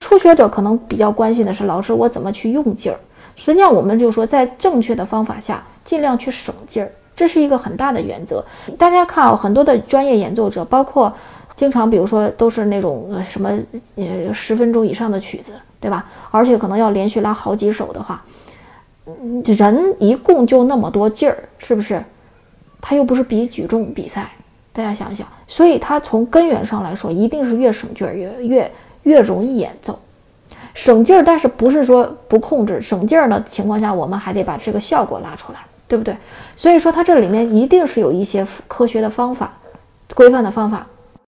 初学者可能比较关心的是，老师我怎么去用劲儿？实际上我们就说，在正确的方法下，尽量去省劲儿，这是一个很大的原则。大家看啊，很多的专业演奏者，包括经常比如说都是那种什么10分钟以上的曲子，对吧？而且可能要连续拉好几首的话，人一共就那么多劲儿，是不是？他又不是比举重比赛，大家想想，所以他从根源上来说，一定是越省劲儿越容易演奏。省劲儿，但是不是说不控制省劲儿的情况下，我们还得把这个效果拉出来，对不对？所以说它这里面一定是有一些科学的方法，规范的方法。